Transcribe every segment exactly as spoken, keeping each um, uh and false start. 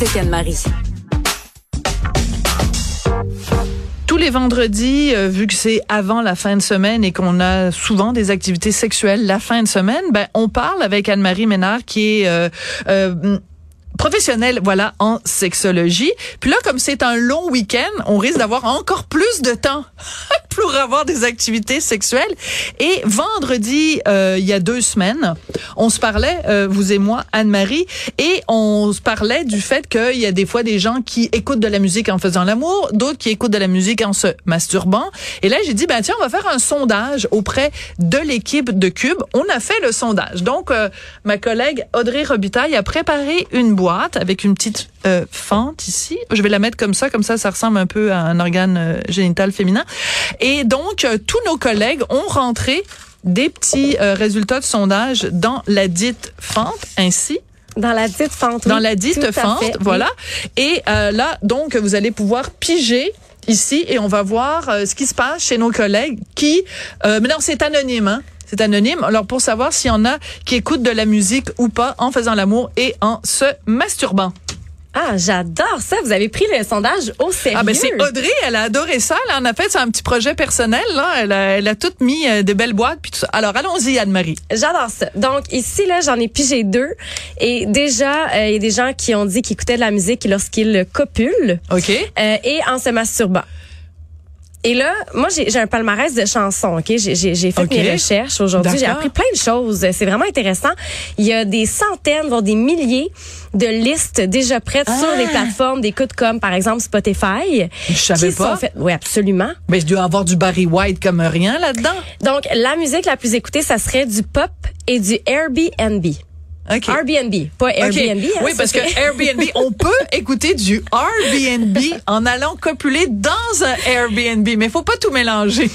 avec Anne-Marie. Tous les vendredis, euh, vu que c'est avant la fin de semaine et qu'on a souvent des activités sexuelles la fin de semaine, ben on parle avec Anne-Marie Ménard qui est euh, euh, professionnelle, voilà, en sexologie. Puis là, comme c'est un long week-end, on risque d'avoir encore plus de temps pour avoir des activités sexuelles. Et vendredi, euh, il y a deux semaines, on se parlait, euh, vous et moi, Anne-Marie, et on se parlait du fait qu'il y a des fois des gens qui écoutent de la musique en faisant l'amour, d'autres qui écoutent de la musique en se masturbant. Et là, j'ai dit, ben tiens, on va faire un sondage auprès de l'équipe de Cube. On a fait le sondage. Donc, euh, ma collègue Audrey Robitaille a préparé une boîte avec une petite euh, fente ici. Je vais la mettre comme ça, comme ça, ça ressemble un peu à un organe euh, génital féminin. Et Et donc, euh, tous nos collègues ont rentré des petits euh, résultats de sondage dans la dite fente, ainsi. Dans la dite fente, oui. Dans la dite fente, fait, voilà. Oui. Et euh, là, donc, vous allez pouvoir piger ici et on va voir euh, ce qui se passe chez nos collègues qui... Euh, mais non, c'est anonyme, hein? C'est anonyme. Alors, pour savoir s'il y en a qui écoutent de la musique ou pas en faisant l'amour et en se masturbant. Ah, j'adore ça. Vous avez pris le sondage au sérieux. Ah ben c'est Audrey, elle a adoré ça. Là, on a fait un petit projet personnel. Là, elle a, elle a tout mis euh, des belles boîtes puis tout ça. Alors allons-y, Anne-Marie. J'adore ça. Donc ici là, j'en ai pigé deux et déjà il euh, y a des gens qui ont dit qu'ils écoutaient de la musique lorsqu'ils copulent. Ok. Euh, et en se masturbant. Et là, moi, j'ai, j'ai un palmarès de chansons, OK? J'ai, j'ai, j'ai fait okay. mes recherches aujourd'hui. D'accord. J'ai appris plein de choses. C'est vraiment intéressant. Il y a des centaines, voire des milliers de listes déjà prêtes ah. sur les plateformes d'écoute comme, par exemple, Spotify. Je savais pas. Fait... Oui, absolument. Mais je dois avoir du Barry White comme rien là-dedans. Donc, la musique la plus écoutée, ça serait du pop et du Airbnb. Okay. Airbnb, pas Airbnb. Okay. Hein, oui, parce que Airbnb, on peut écouter du Airbnb en allant copuler dans un Airbnb, mais faut pas tout mélanger.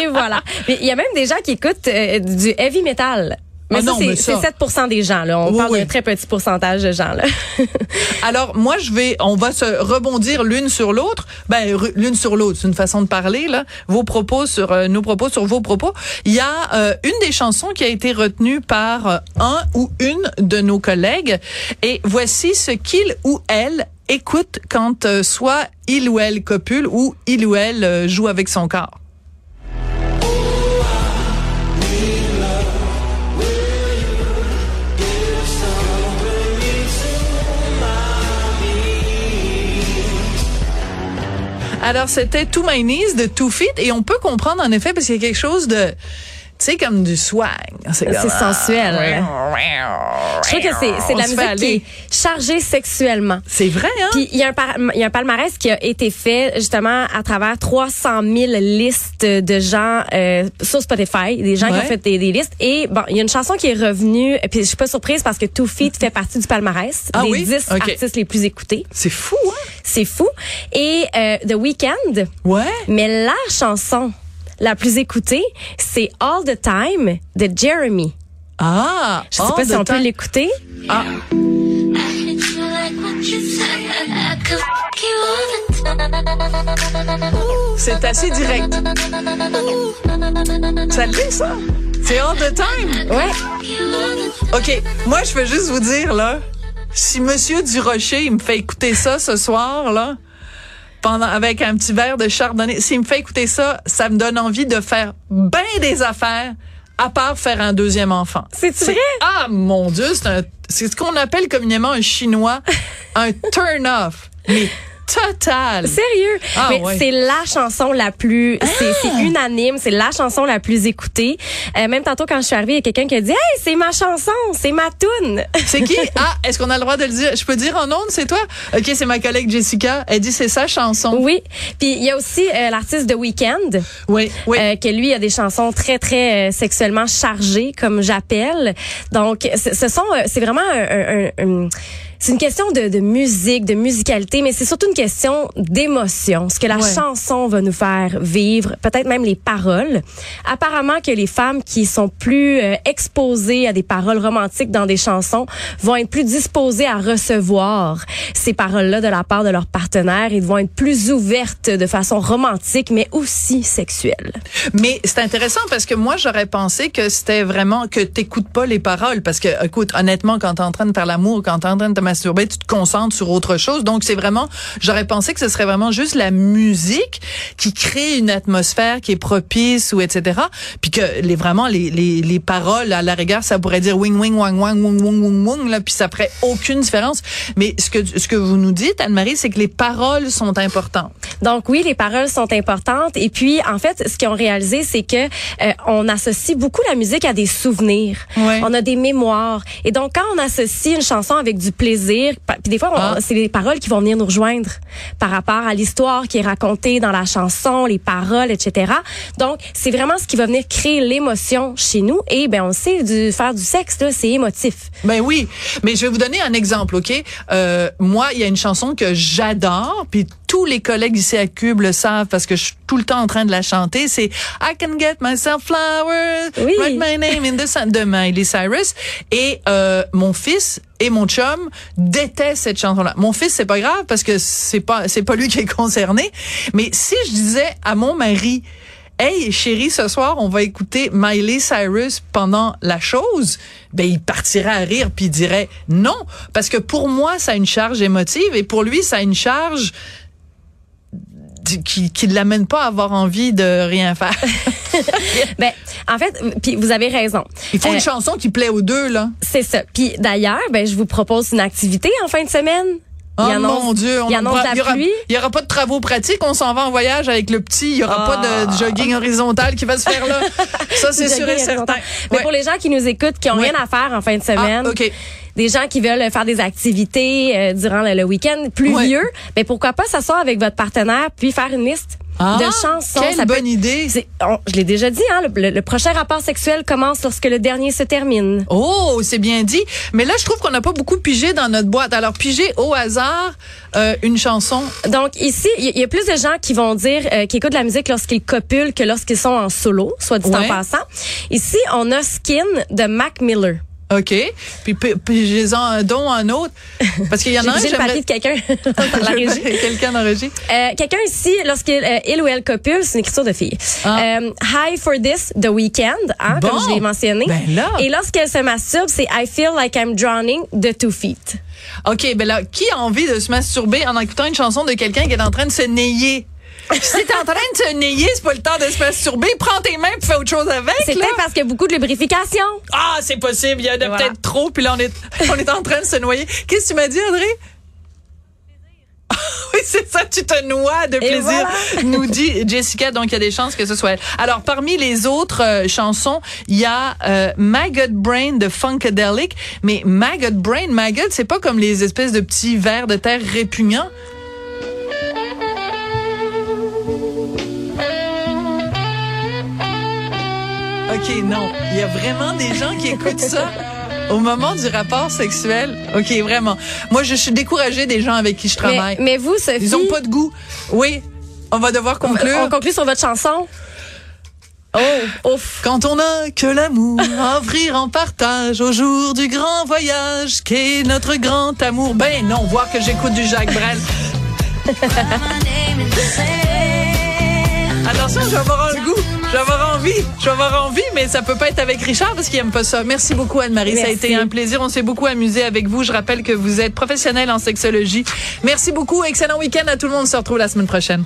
Et voilà. Mais il y a même des gens qui écoutent euh, du heavy metal. Mais, ah ça, non, c'est, mais ça, c'est sept pour cent des gens. Là. On oui, parle oui. d'un très petit pourcentage de gens. Là. Alors, moi, je vais, on va se rebondir l'une sur l'autre. Ben, l'une sur l'autre, c'est une façon de parler. Là. Vos propos sur euh, nos propos sur vos propos. Il y a euh, une des chansons qui a été retenue par euh, un ou une de nos collègues. Et voici ce qu'il ou elle écoute quand euh, soit il ou elle copule ou il ou elle euh, joue avec son corps. Alors, c'était Two Meanies de Two Feet et on peut comprendre, en effet, parce qu'il y a quelque chose de... Tu sais, comme du swag. C'est, c'est sensuel. Hein? Je trouve que c'est, c'est de la musique qui est chargée sexuellement. C'est vrai, hein? Puis, il y, par- y a un palmarès qui a été fait, justement, à travers trois cent mille listes de gens euh, sur Spotify, des gens ouais. qui ont fait des, des listes. Et, bon, il y a une chanson qui est revenue, puis je suis pas surprise parce que Two Feet fait partie du palmarès. Ah des oui? dix okay. artistes les plus écoutés. C'est fou, hein? C'est fou. Et euh, The Weeknd. Ouais. Mais la chanson... La plus écoutée, c'est All the Time de Jeremy. Ah! Je sais pas si on peut l'écouter. Ah! C'est assez direct. Ça l'est, ça? C'est All the Time? Ouais. OK. Moi, je veux juste vous dire, là, si Monsieur Durocher, il me fait écouter ça ce soir, là, pendant, avec un petit verre de chardonnay. S'il me fait écouter ça, ça me donne envie de faire ben des affaires, à part faire un deuxième enfant. C'est-tu c'est vrai? Ah, mon Dieu, c'est, un, c'est ce qu'on appelle communément un chinois, un turn-off. Mais total. Sérieux. Ah, mais ouais. c'est la chanson la plus, ah. c'est, c'est unanime, c'est la chanson la plus écoutée. Euh, même tantôt quand je suis arrivée, il y a quelqu'un qui a dit, hey, c'est ma chanson, c'est ma toune. C'est qui? Ah, est-ce qu'on a le droit de le dire? Je peux dire en ondes, c'est toi? OK, c'est ma collègue Jessica. Elle dit, c'est sa chanson. Oui. Puis il y a aussi euh, l'artiste The Weeknd. Oui, oui. Euh, que lui, il a des chansons très, très euh, sexuellement chargées, comme j'appelle. Donc, c- ce sont, euh, c'est vraiment un, un, un, un c'est une question de, de musique, de musicalité, mais c'est surtout une question d'émotion. Ce que la ouais. chanson va nous faire vivre, peut-être même les paroles. Apparemment que les femmes qui sont plus euh, exposées à des paroles romantiques dans des chansons vont être plus disposées à recevoir ces paroles-là de la part de leur partenaire et vont être plus ouvertes de façon romantique, mais aussi sexuelle. Mais c'est intéressant parce que moi, j'aurais pensé que c'était vraiment que t'écoutes pas les paroles parce que, écoute, honnêtement, quand t'es en train de faire l'amour, quand t'es en train de masturber, tu te concentres sur autre chose. Donc, c'est vraiment, j'aurais pensé que ce serait vraiment juste la musique qui crée une atmosphère qui est propice ou et cetera. Puis que les vraiment, les, les, les paroles, à la rigueur, ça pourrait dire wing, wing, wang, wang, wong, wong, wong, wong, là, puis ça ferait aucune différence. Mais ce que, ce que vous nous dites, Anne-Marie, c'est que les paroles sont importantes. Donc, oui, les paroles sont importantes. Et puis, en fait, ce qu'ils ont réalisé, c'est que euh, on associe beaucoup la musique à des souvenirs. Oui. On a des mémoires. Et donc, quand on associe une chanson avec du plaisir, puis des fois, on, ah. c'est les paroles qui vont venir nous rejoindre par rapport à l'histoire qui est racontée dans la chanson, les paroles, et cetera. Donc, c'est vraiment ce qui va venir créer l'émotion chez nous. Et ben, on sait, du, faire du sexe, là, c'est émotif. Ben oui, mais je vais vous donner un exemple, OK? Euh, moi, il y a une chanson que j'adore, puis tous les collègues ici à Cube le savent parce que je suis tout le temps en train de la chanter. C'est « I can get myself flowers, oui. write my name in the sun » de Miley Cyrus. Et euh, mon fils et mon chum détestent cette chanson-là. Mon fils, c'est pas grave parce que c'est pas c'est pas lui qui est concerné. Mais si je disais à mon mari « Hey, chérie, ce soir, on va écouter Miley Cyrus pendant la chose », ben il partirait à rire puis il dirait « Non ». Parce que pour moi, ça a une charge émotive et pour lui, ça a une charge qui qui ne l'amène pas à avoir envie de rien faire. Ben, en fait, puis vous avez raison. Il faut euh, une chanson qui plaît aux deux, là. C'est ça. Puis d'ailleurs, ben je vous propose une activité en fin de semaine. Oh il annonce, mon Dieu, on il annonce la pluie. Il n'y aura, aura pas de travaux pratiques, on s'en va en voyage avec le petit, il n'y aura ah. pas de jogging horizontal qui va se faire là. Ça, c'est sûr et certain. Mais ouais. pour les gens qui nous écoutent, qui n'ont ouais. rien à faire en fin de semaine, ah, okay. des gens qui veulent faire des activités euh, durant le, le week-end pluvieux, ouais. ben pourquoi pas s'asseoir avec votre partenaire puis faire une liste ah, de chansons. Quelle ça bonne peut, idée! On, je l'ai déjà dit, hein, le, le, le prochain rapport sexuel commence lorsque le dernier se termine. Oh, c'est bien dit. Mais là, je trouve qu'on n'a pas beaucoup pigé dans notre boîte. Alors, pigé au hasard euh, une chanson. Donc ici, il y, y a plus de gens qui vont dire, euh, qui écoutent de la musique lorsqu'ils copulent que lorsqu'ils sont en solo, soit dit ouais. en passant. Ici, on a Skin de Mac Miller. OK. Puis, puis, puis j'ai un don, un autre. Parce qu'il y en a un, j'ai le papier de quelqu'un dans la régie. Quelqu'un dans la régie. Euh, quelqu'un ici, lorsqu'il euh, il ou elle copule, c'est une écriture de fille. Ah. Euh, High for this, The Weeknd, hein, bon. Comme je l'ai mentionné. Ben là. Et lorsqu'elle se masturbe, c'est I feel like I'm drowning, de Two Feet. OK, ben là, qui a envie de se masturber en écoutant une chanson de quelqu'un qui est en train de se nayer? Si t'es en train de te nayer, c'est pas le temps de se masturber. Prends tes mains pis fais autre chose avec. C'est peut-être parce qu'il y a beaucoup de lubrification. Ah, c'est possible. Il y en a voilà. peut-être trop. Puis là, on est, on est en train de se noyer. Qu'est-ce que tu m'as dit, Audrey? Oui, c'est ça, tu te noies de plaisir, voilà. nous dit Jessica, donc il y a des chances que ce soit elle. Alors, parmi les autres euh, chansons, il y a euh, Maggot Brain de Funkadelic, mais Maggot Brain, maggot, c'est pas comme les espèces de petits vers de terre répugnants. OK, non. Il y a vraiment des gens qui écoutent ça au moment du rapport sexuel. OK, vraiment. Moi, je suis découragée des gens avec qui je travaille. Mais, mais vous, Sophie... Ils n'ont pas de goût. Oui, on va devoir conclure. On, on conclut sur votre chanson. Oh, ouf. Quand on n'a que l'amour à offrir en partage au jour du grand voyage qu'est notre grand amour. Ben non, voir que j'écoute du Jacques Brel. Attention, je vais avoir un goût, je vais avoir envie, je vais avoir envie, mais ça peut pas être avec Richard parce qu'il aime pas ça. Merci beaucoup Anne-Marie, Merci. Ça a été un plaisir, on s'est beaucoup amusé avec vous. Je rappelle que vous êtes professionnelle en sexologie. Merci beaucoup, excellent week-end à tout le monde, on se retrouve la semaine prochaine.